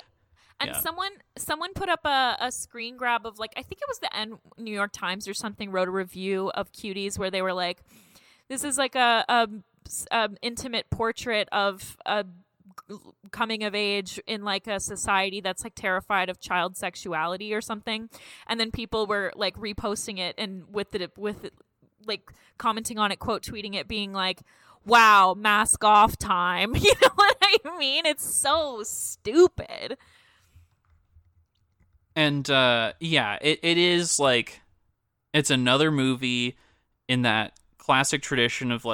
And yeah. Someone put up a screen grab of I think it was the New York Times or something wrote a review of Cuties where they were this is a intimate portrait of a coming of age in a society that's terrified of child sexuality or something, and then people were reposting it and with commenting on it, quote tweeting it, being wow, mask off time. You know what I mean? It's so stupid. And yeah, it is it's another movie in that classic tradition of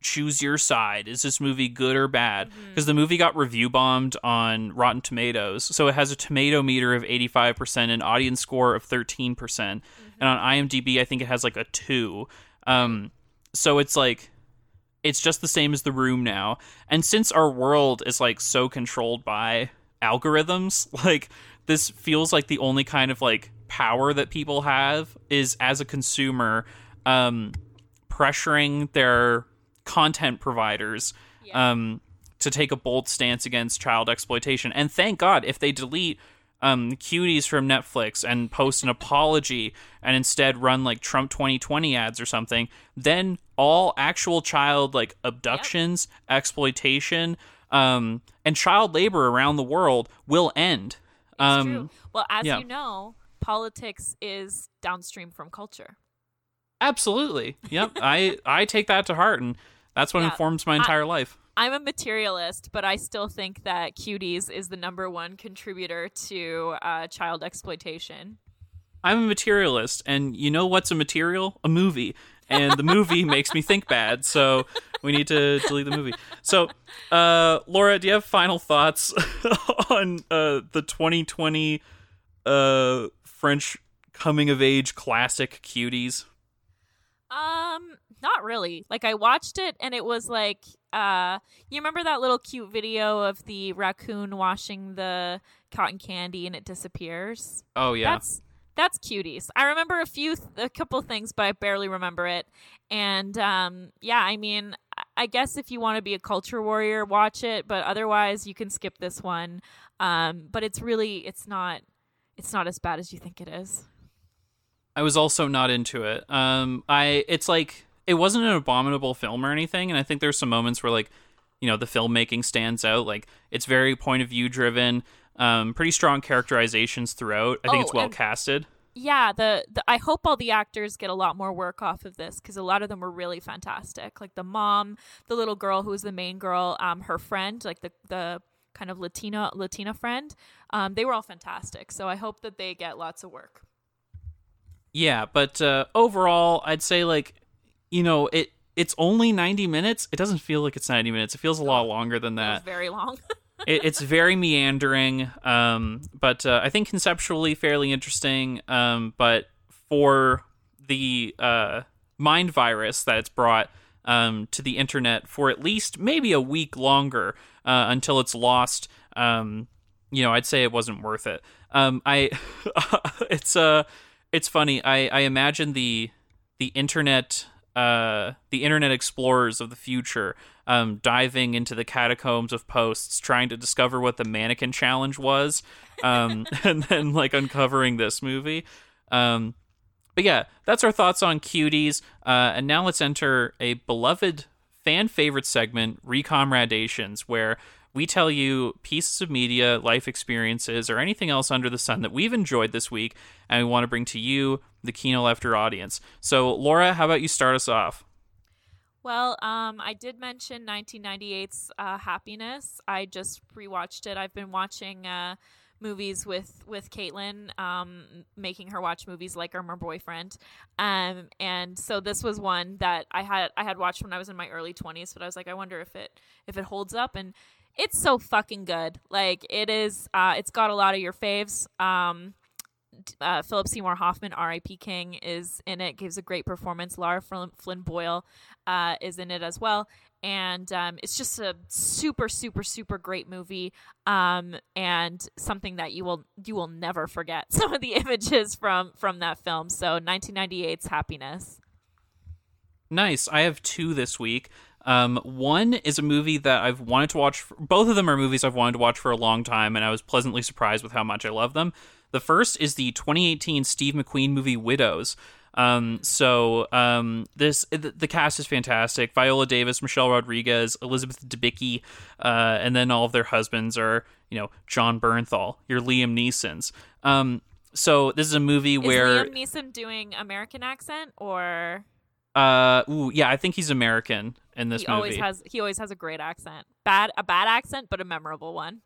choose your side. Is this movie good or bad? Because the movie got review bombed on Rotten Tomatoes, so it has a tomato meter of 85%, an audience score of 13%, and on IMDb I think it has a 2. So it's it's just the same as The Room now. And since our world is so controlled by algorithms, this feels like the only kind of power that people have is as a consumer, pressuring their content providers to take a bold stance against child exploitation. And thank God if they delete Cuties from Netflix and post an apology and instead run Trump 2020 ads or something, then all actual child abductions, exploitation, and child labor around the world will end. It's true. Well, as you know, politics is downstream from culture. Absolutely. Yep. I take that to heart, and that's what informs my entire life. I'm a materialist, but I still think that Cuties is the number one contributor to child exploitation. I'm a materialist, and you know what's a material? A movie. And the movie makes me think bad, so we need to delete the movie. So, Laura, do you have final thoughts on the 2020 French coming-of-age classic Cuties? Not really. I watched it and it was you remember that little cute video of the raccoon washing the cotton candy and it disappears? Oh yeah. That's Cuties. I remember a couple things, but I barely remember it. And, yeah, I mean, I guess if you want to be a culture warrior, watch it, but otherwise you can skip this one. But it's not as bad as you think it is. I was also not into it. It wasn't an abominable film or anything, and I think there's some moments where the filmmaking stands out. It's very point of view driven, pretty strong characterizations throughout. I think it's well casted. Yeah, I hope all the actors get a lot more work off of this because a lot of them were really fantastic. The mom, the little girl who was the main girl, her friend, the kind of Latina friend, they were all fantastic. So I hope that they get lots of work. Yeah, but overall, I'd say, it's only 90 minutes. It doesn't feel like it's 90 minutes. It feels a lot longer than that. It's very long. It's very meandering, but I think conceptually fairly interesting, but for the mind virus that it's brought to the internet for at least maybe a week longer until it's lost, I'd say it wasn't worth it. It's funny. I imagine the internet the internet explorers of the future, diving into the catacombs of posts, trying to discover what the mannequin challenge was, and then like uncovering this movie. But yeah, that's our thoughts on Cuties. And now let's enter a beloved fan favorite segment, Recomradations, where we tell you pieces of media, life experiences, or anything else under the sun that we've enjoyed this week, and we want to bring to you, the Kino Lefter audience. So, Laura, how about you start us off? Well, I did mention 1998's Happiness. I just rewatched it. I've been watching movies with Caitlin, making her watch movies like I'm her boyfriend, and so this was one that I had watched when I was in my early 20s, but I was like, I wonder if it holds up, and it's so fucking good. Like, it is, it's got a lot of your faves. Philip Seymour Hoffman, R.I.P. King, is in it, gives a great performance. Laura Flynn Boyle is in it as well. And it's just a super, super, super great movie, and something that you will never forget. Some of the images from that film. So 1998's Happiness. Nice. I have two this week. One is a movie that I've wanted to watch. Both of them are movies I've wanted to watch for a long time, and I was pleasantly surprised with how much I love them. The first is the 2018 Steve McQueen movie Widows. The cast is fantastic. Viola Davis, Michelle Rodriguez, Elizabeth Debicki, and then all of their husbands are, John Bernthal, your Liam Neesons. So this is a movie where... Is Liam Neeson doing American accent or... yeah, I think he's American in this movie. He always has a great accent. A bad accent, but a memorable one.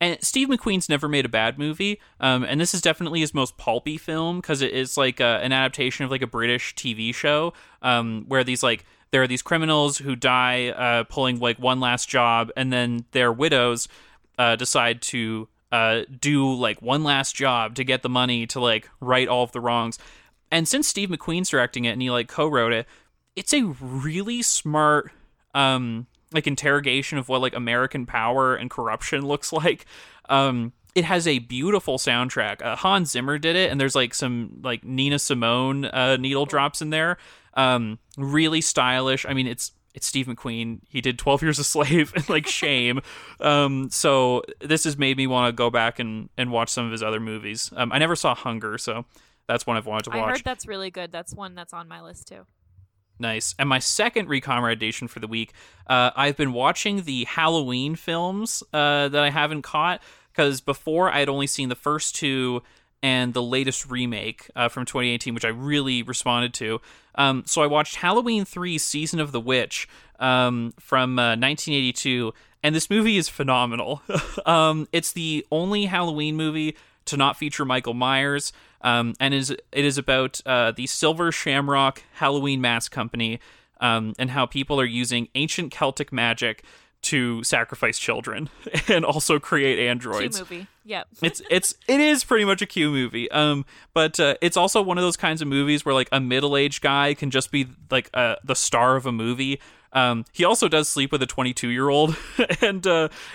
And Steve McQueen's never made a bad movie, and this is definitely his most pulpy film, because it is like an adaptation of like a British TV show, where there are these criminals who die pulling like one last job, and then their widows decide to do like one last job to get the money to like right all of the wrongs. And since Steve McQueen's directing it and he like co-wrote it, it's a really smart like interrogation of what like American power and corruption looks like. It has a beautiful soundtrack. Hans Zimmer did it, and there's like some like Nina Simone needle drops in there. Really stylish. I mean, it's Steve McQueen. He did 12 Years a Slave and like Shame. So this has made me want to go back and watch some of his other movies. I never saw Hunger, so that's one I've wanted to watch. I heard that's really good. That's one that's on my list too. Nice. And my second recommendation for the week, I've been watching the Halloween films that I haven't caught, because before I had only seen the first two and the latest remake from 2018, which I really responded to. So I watched Halloween 3 Season of the Witch from 1982, and this movie is phenomenal. It's the only Halloween movie to not feature Michael Myers, and it is about the Silver Shamrock Halloween Mask Company, and how people are using ancient Celtic magic to sacrifice children and also create androids. Q movie, yep. It is pretty much a Q movie. But it's also one of those kinds of movies where like a middle-aged guy can just be like the star of a movie. He also does sleep with a 22-year-old, and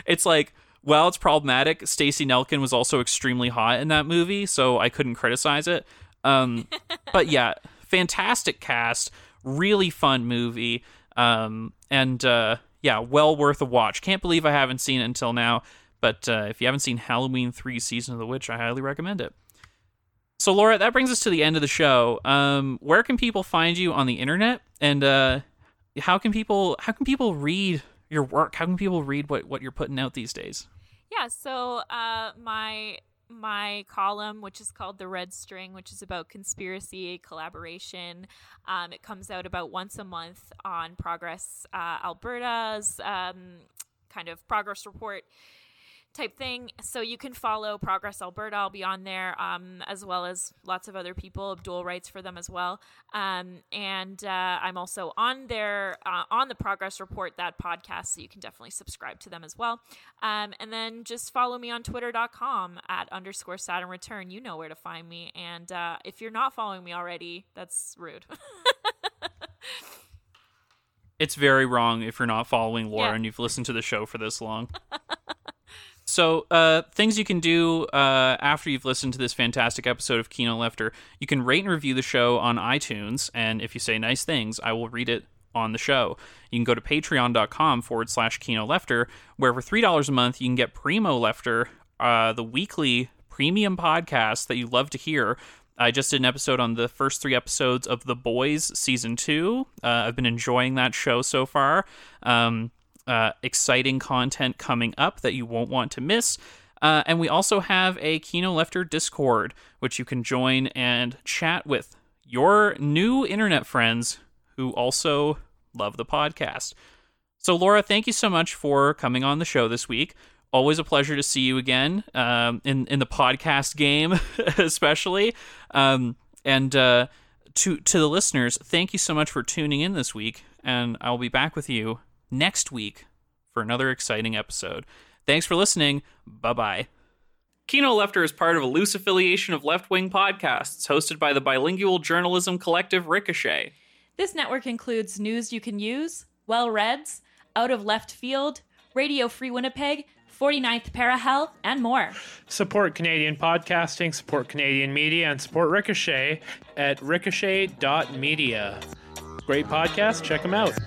it's like, well, it's problematic. Stacey Nelkin was also extremely hot in that movie, so I couldn't criticize it. But yeah, fantastic cast, really fun movie, and yeah, well worth a watch. Can't believe I haven't seen it until now, but if you haven't seen Halloween 3 Season of the Witch, I highly recommend it. So, Laura, that brings us to the end of the show. Where can people find you on the internet, and how can people read your work? How can people read what you're putting out these days? Yeah, so my column, which is called The Red String, which is about conspiracy, collaboration, it comes out about once a month on Progress Alberta's kind of Progress Report type thing. So you can follow Progress Alberta. I'll be on there, as well as lots of other people. Abdul writes for them as well. And I'm also on there, on the Progress Report, that podcast. So you can definitely subscribe to them as well. And then just follow me on twitter.com @_Saturn Return. You know where to find me. And if you're not following me already, that's rude. It's very wrong if you're not following Laura, yeah, and you've listened to the show for this long. So things you can do after you've listened to this fantastic episode of Kino Lefter, you can rate and review the show on iTunes, and if you say nice things, I will read it on the show. You can go to patreon.com/KinoLefter, where for $3 a month you can get Primo Lefter, the weekly premium podcast that you love to hear. I just did an episode on the first 3 episodes of The Boys Season 2. I've been enjoying that show so far. Exciting content coming up that you won't want to miss. And we also have a Kino Lefter Discord, which you can join and chat with your new internet friends who also love the podcast. So, Laura, thank you so much for coming on the show this week. Always a pleasure to see you again in the podcast game, especially. And to the listeners, thank you so much for tuning in this week, and I'll be back with you next week for another exciting episode. Thanks for listening. Bye-bye. Kino Lefter is part of a loose affiliation of left-wing podcasts hosted by the bilingual journalism collective Ricochet. This network includes News You Can Use, Well Reds, Out of Left Field, Radio Free Winnipeg, 49th Parahealth, and more. Support Canadian podcasting, support Canadian media, and support Ricochet at ricochet.media. Great podcast. Check them out.